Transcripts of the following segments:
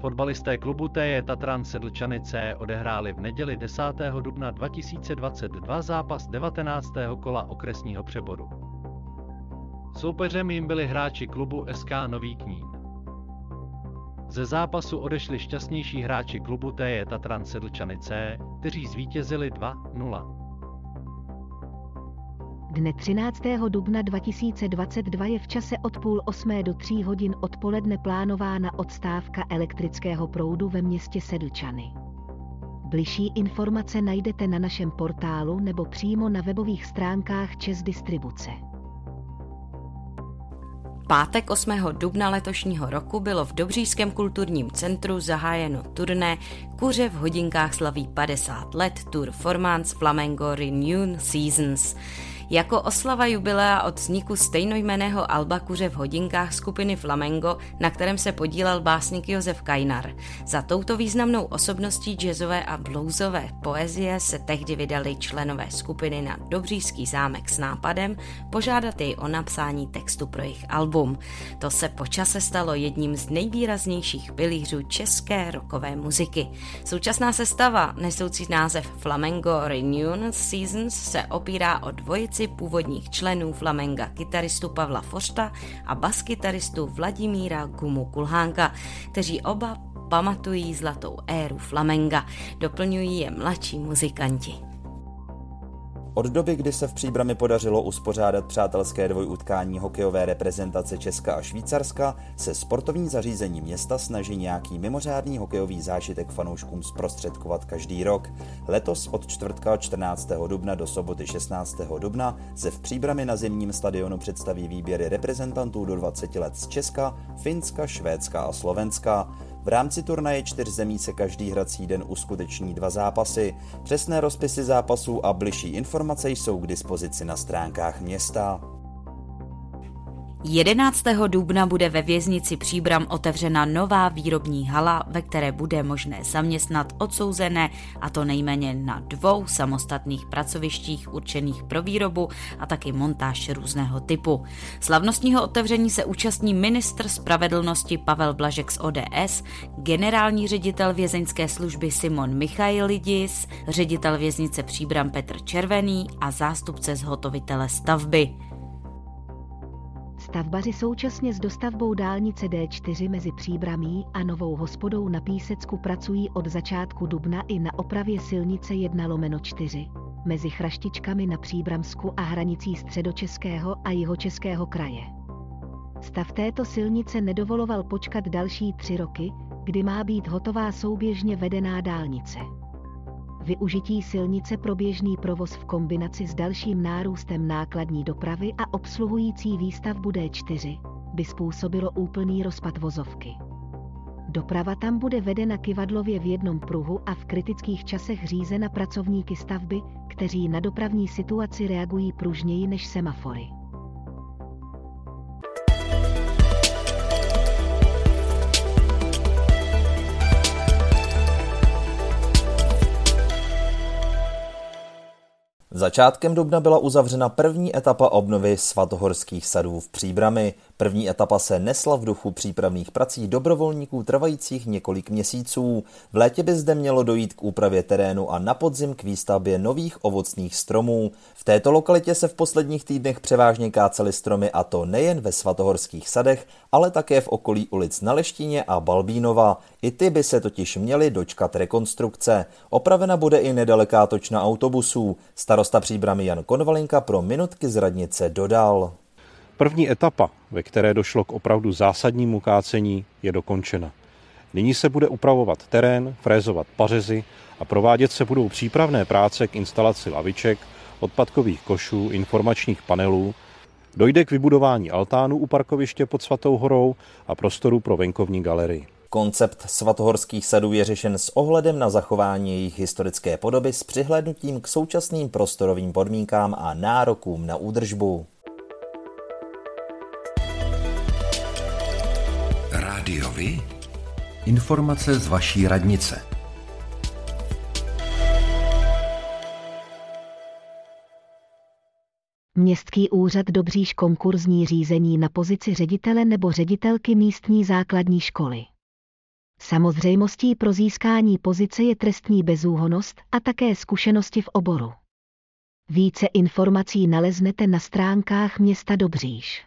Fotbalisté klubu TJ Tatran Sedlčany C odehráli v neděli 10. dubna 2022 zápas 19. kola okresního přeboru. Soupeřem jim byli hráči klubu SK Nový Knín. Ze zápasu odešli šťastnější hráči klubu TJ Tatran Sedlčany C, kteří zvítězili 2:0. Dne 13. dubna 2022 je v čase od 7:30 do 3 hodin odpoledne plánována odstávka elektrického proudu ve městě Sedlčany. Bližší informace najdete na našem portálu nebo přímo na webových stránkách Čes Distribuce. Pátek 8. dubna letošního roku bylo v Dobříšském kulturním centru zahájeno turné Kuře v hodinkách slaví 50 let Tour Formance Flamengo Renew Seasons. Jako oslava jubilea od vzniku stejnojmenného alba Kuře v hodinkách skupiny Flamengo, na kterém se podílel básník Josef Kainar. Za touto významnou osobností jazzové a bluesové poezie se tehdy vydali členové skupiny na Dobříšský zámek s nápadem požádat jej o napsání textu pro jejich album. To se po čase stalo jedním z nejvýraznějších pilířů české rockové muziky. Současná sestava, nesoucí název Flamengo Reunion Seasons, se opírá o dvojici původních členů Flamenga kytaristu Pavla Forsta a baskytaristu Vladimíra Gumu Kulhanka, kteří oba pamatují zlatou éru flamenga. Doplňují je mladší muzikanti. Od doby, kdy se v Příbrami podařilo uspořádat přátelské dvojutkání hokejové reprezentace Česka a Švýcarska, se sportovní zařízení města snaží nějaký mimořádný hokejový zážitek fanouškům zprostředkovat každý rok. Letos od čtvrtka 14. dubna do soboty 16. dubna se v Příbrami na zimním stadionu představí výběry reprezentantů do 20 let z Česka, Finska, Švédska a Slovenska. V rámci turnaje 4 zemí se každý hrací den uskuteční 2 zápasy. Přesné rozpisy zápasů a bližší informace jsou k dispozici na stránkách města. 11. dubna bude ve věznici Příbram otevřena nová výrobní hala, ve které bude možné zaměstnat odsouzené, a to nejméně na 2 samostatných pracovištích určených pro výrobu a taky montáž různého typu. Slavnostního otevření se účastní ministr spravedlnosti Pavel Blažek z ODS, generální ředitel vězeňské služby Simon Michailidis, ředitel věznice Příbram Petr Červený a zástupce zhotovitele stavby. Stavbaři současně s dostavbou dálnice D4 mezi Příbramí a Novou Hospodou na Písecku pracují od začátku dubna i na opravě silnice 1/4 mezi Chraštičkami na Příbramsku a hranicí Středočeského a Jihočeského kraje. Stav této silnice nedovoloval počkat další 3 roky, kdy má být hotová souběžně vedená dálnice. Využití silnice pro běžný provoz v kombinaci s dalším nárůstem nákladní dopravy a obsluhující výstavbu D4 by způsobilo úplný rozpad vozovky. Doprava tam bude vedena kyvadlově v jednom pruhu a v kritických časech řízena pracovníky stavby, kteří na dopravní situaci reagují pružněji než semafory. Začátkem dubna byla uzavřena první etapa obnovy svatohorských sadů v Příbrami. První etapa se nesla v duchu přípravných prací dobrovolníků trvajících několik měsíců. V létě by zde mělo dojít k úpravě terénu a na podzim k výstavbě nových ovocných stromů. V této lokalitě se v posledních týdnech převážně kácely stromy, a to nejen ve svatohorských sadech, ale také v okolí ulic Na Leštině a Balbínova. I ty by se totiž měly dočkat rekonstrukce. Opravena bude i nedaleká točna autobusů. Starosta Příbramy Jan Konvalinka pro Minutky z radnice dodal. První etapa, ve které došlo k opravdu zásadnímu kácení, je dokončena. Nyní se bude upravovat terén, frézovat pařezy a provádět se budou přípravné práce k instalaci laviček, odpadkových košů, informačních panelů. Dojde k vybudování altánu u parkoviště pod Svatou horou a prostoru pro venkovní galerii. Koncept svatohorských sadů je řešen s ohledem na zachování jejich historické podoby s přihlédnutím k současným prostorovým podmínkám a nárokům na údržbu. Rádiovi? Informace z vaší radnice. Městský úřad Dobříš konkurzní řízení na pozici ředitele nebo ředitelky místní základní školy. Samozřejmostí pro získání pozice je trestní bezúhonnost a také zkušenosti v oboru. Více informací naleznete na stránkách města Dobříš.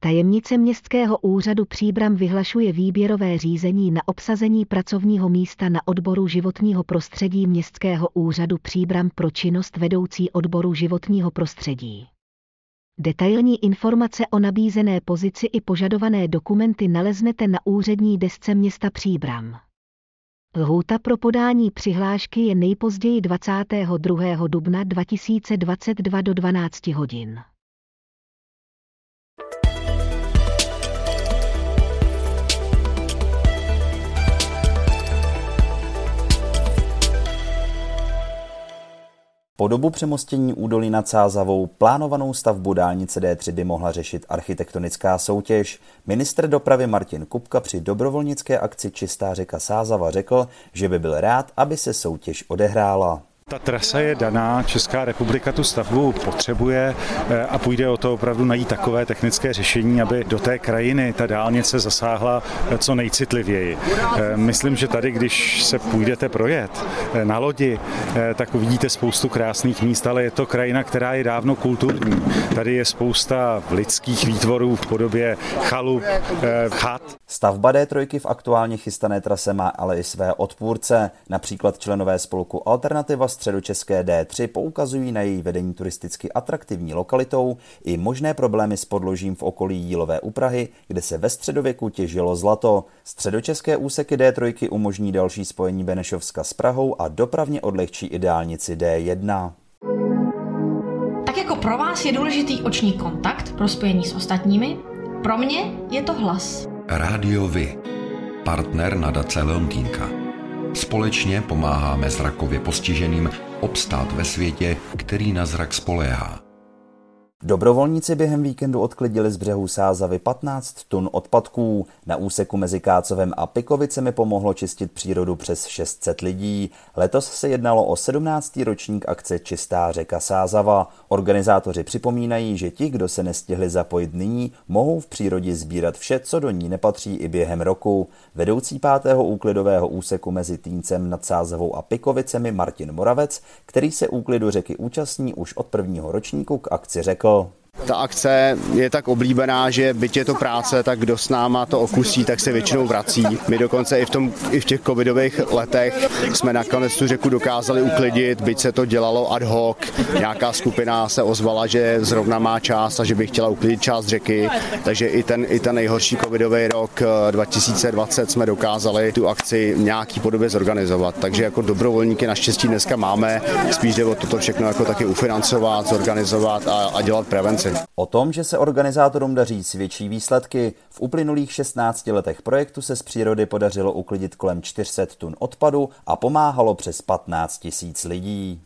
Tajemnice Městského úřadu Příbram vyhlašuje výběrové řízení na obsazení pracovního místa na odboru životního prostředí Městského úřadu Příbram pro činnost vedoucí odboru životního prostředí. Detailní informace o nabízené pozici i požadované dokumenty naleznete na úřední desce města Příbram. Lhůta pro podání přihlášky je nejpozději 22. dubna 2022 do 12 hodin. Po dobu přemostění údolí nad Sázavou plánovanou stavbu dálnice D3 by mohla řešit architektonická soutěž. Ministr dopravy Martin Kupka při dobrovolnické akci Čistá řeka Sázava řekl, že by byl rád, aby se soutěž odehrála. Ta trasa je daná, Česká republika tu stavbu potřebuje a půjde o to opravdu najít takové technické řešení, aby do té krajiny ta dálnice zasáhla co nejcitlivěji. Myslím, že tady, když se půjdete projet na lodi, tak uvidíte spoustu krásných míst, ale je to krajina, která je dávno kulturní. Tady je spousta lidských výtvorů v podobě chalup, chat. Stavba D3 v aktuálně chystané trase má ale i své odpůrce, například členové spolku Alternativa Středočeské D3 poukazují na její vedení turisticky atraktivní lokalitou i možné problémy s podložím v okolí Jílové u Prahy, kde se ve středověku těžilo zlato. Středočeské úseky D3 umožní další spojení Benešovska s Prahou a dopravně odlehčí i dálnici D1. Tak jako pro vás je důležitý oční kontakt pro spojení s ostatními, pro mě je to hlas. Rádio Vy, partner Nadace Londýnka. Společně pomáháme zrakově postiženým obstát ve světě, který na zrak spoléhá. Dobrovolníci během víkendu odklidili z břehu Sázavy 15 tun odpadků. Na úseku mezi Kácovem a Pikovicemi pomohlo čistit přírodu přes 600 lidí. Letos se jednalo o 17. ročník akce Čistá řeka Sázava. Organizátoři připomínají, že ti, kdo se nestihli zapojit nyní, mohou v přírodě sbírat vše, co do ní nepatří i během roku. Vedoucí 5. úklidového úseku mezi Týncem nad Sázavou a Pikovicemi Martin Moravec, který se úklidu řeky účastní už od prvního ročníku k akci řekl. Ta akce je tak oblíbená, že byť je to práce, tak kdo s náma to okusí, tak se většinou vrací. My dokonce i v těch covidových letech jsme nakonec tu řeku dokázali uklidit, byť se to dělalo ad hoc. Nějaká skupina se ozvala, že zrovna má čas a že by chtěla uklidit část řeky. Takže i ten nejhorší covidový rok 2020 jsme dokázali tu akci v nějaký podobě zorganizovat. Takže jako dobrovolníky naštěstí dneska máme. Spíš jde o toto všechno jako taky ufinancovat, zorganizovat a dělat prevenci. O tom, že se organizátorům daří, svědčí výsledky. V uplynulých 16 letech projektu se z přírody podařilo uklidit kolem 400 tun odpadu a pomáhalo přes 15 tisíc lidí.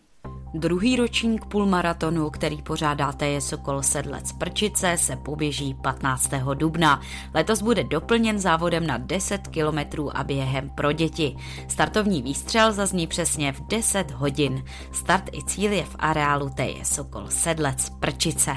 Druhý ročník půlmaratonu, který pořádá TJ Sokol Sedlec Prčice, se poběží 15. dubna. Letos bude doplněn závodem na 10 kilometrů a během pro děti. Startovní výstřel zazní přesně v 10 hodin. Start i cíl je v areálu TJ Sokol Sedlec Prčice.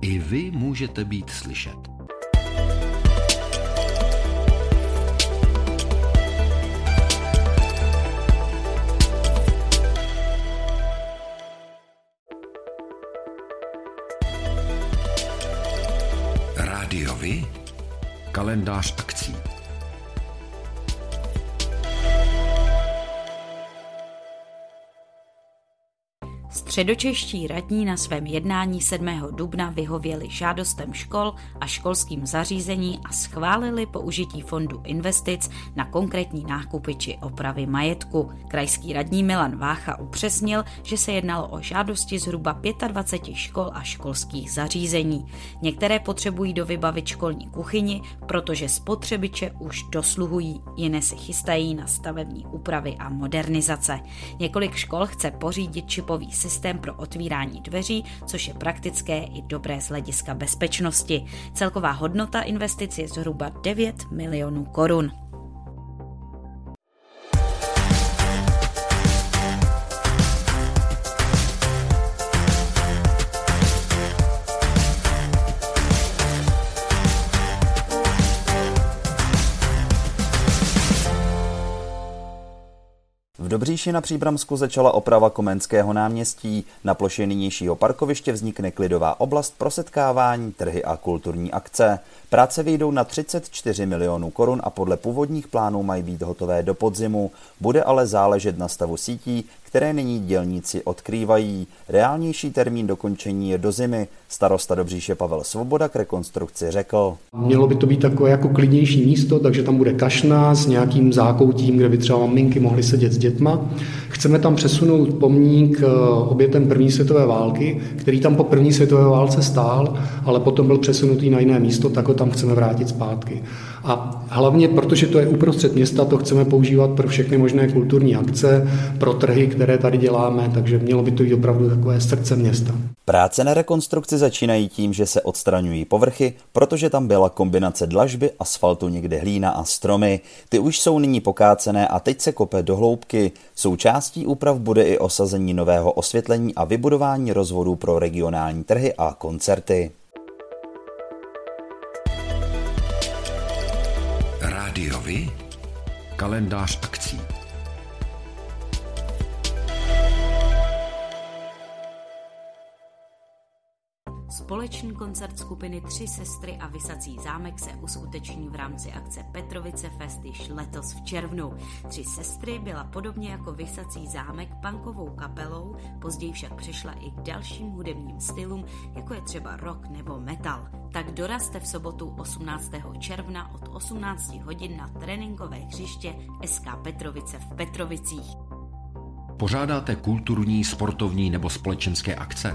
I vy můžete být slyšet. Rádiovi? Kalendář akcí. Středočeští radní na svém jednání 7. dubna vyhověli žádostem škol a školským zařízení a schválili použití fondu investic na konkrétní nákupy či opravy majetku. Krajský radní Milan Vácha upřesnil, že se jednalo o žádosti zhruba 25 škol a školských zařízení. Některé potřebují dovybavit školní kuchyni, protože spotřebiče už dosluhují, jiné si chystají na stavební úpravy a modernizace. Několik škol chce pořídit čipový systém pro otvírání dveří, což je praktické i dobré z hlediska bezpečnosti. Celková hodnota investic je zhruba 9 milionů korun. V Dobříši na Příbramsku začala oprava Komenského náměstí. Na ploše nynějšího parkoviště vznikne klidová oblast pro setkávání, trhy a kulturní akce. Práce vyjdou na 34 milionů korun a podle původních plánů mají být hotové do podzimu. Bude ale záležet na stavu sítí, které nyní dělníci odkrývají. Reálnější termín dokončení je do zimy. Starosta Dobříše Pavel Svoboda k rekonstrukci řekl. Mělo by to být takové jako klidnější místo, takže tam bude kašna s nějakým zákoutím, kde by třeba maminky mohly sedět s dětma. Chceme tam přesunout pomník obětem první světové války, který tam po první světové válce stál, ale potom byl přesunutý na jiné místo, tak ho tam chceme vrátit zpátky. A hlavně, protože to je uprostřed města, to chceme používat pro všechny možné kulturní akce, pro trhy, které tady děláme, takže mělo by to být opravdu takové srdce města. Práce na rekonstrukci začínají tím, že se odstraňují povrchy, protože tam byla kombinace dlažby, asfaltu, někde hlína a stromy. Ty už jsou nyní pokácené a teď se kope do hloubky. Součástí úprav bude i osazení nového osvětlení a vybudování rozvodů pro regionální trhy a koncerty. Rádiovi? Kalendář akcí. Společný koncert skupiny Tři sestry a Visací zámek se uskuteční v rámci akce Petrovice Fest již letos v červnu. Tři sestry byla podobně jako Visací zámek punkovou kapelou, později však přešla i k dalším hudebním stylům, jako je třeba rock nebo metal. Tak dorazte v sobotu 18. června od 18 hodin na tréninkové hřiště SK Petrovice v Petrovicích. Pořádáte kulturní, sportovní nebo společenské akce?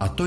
A to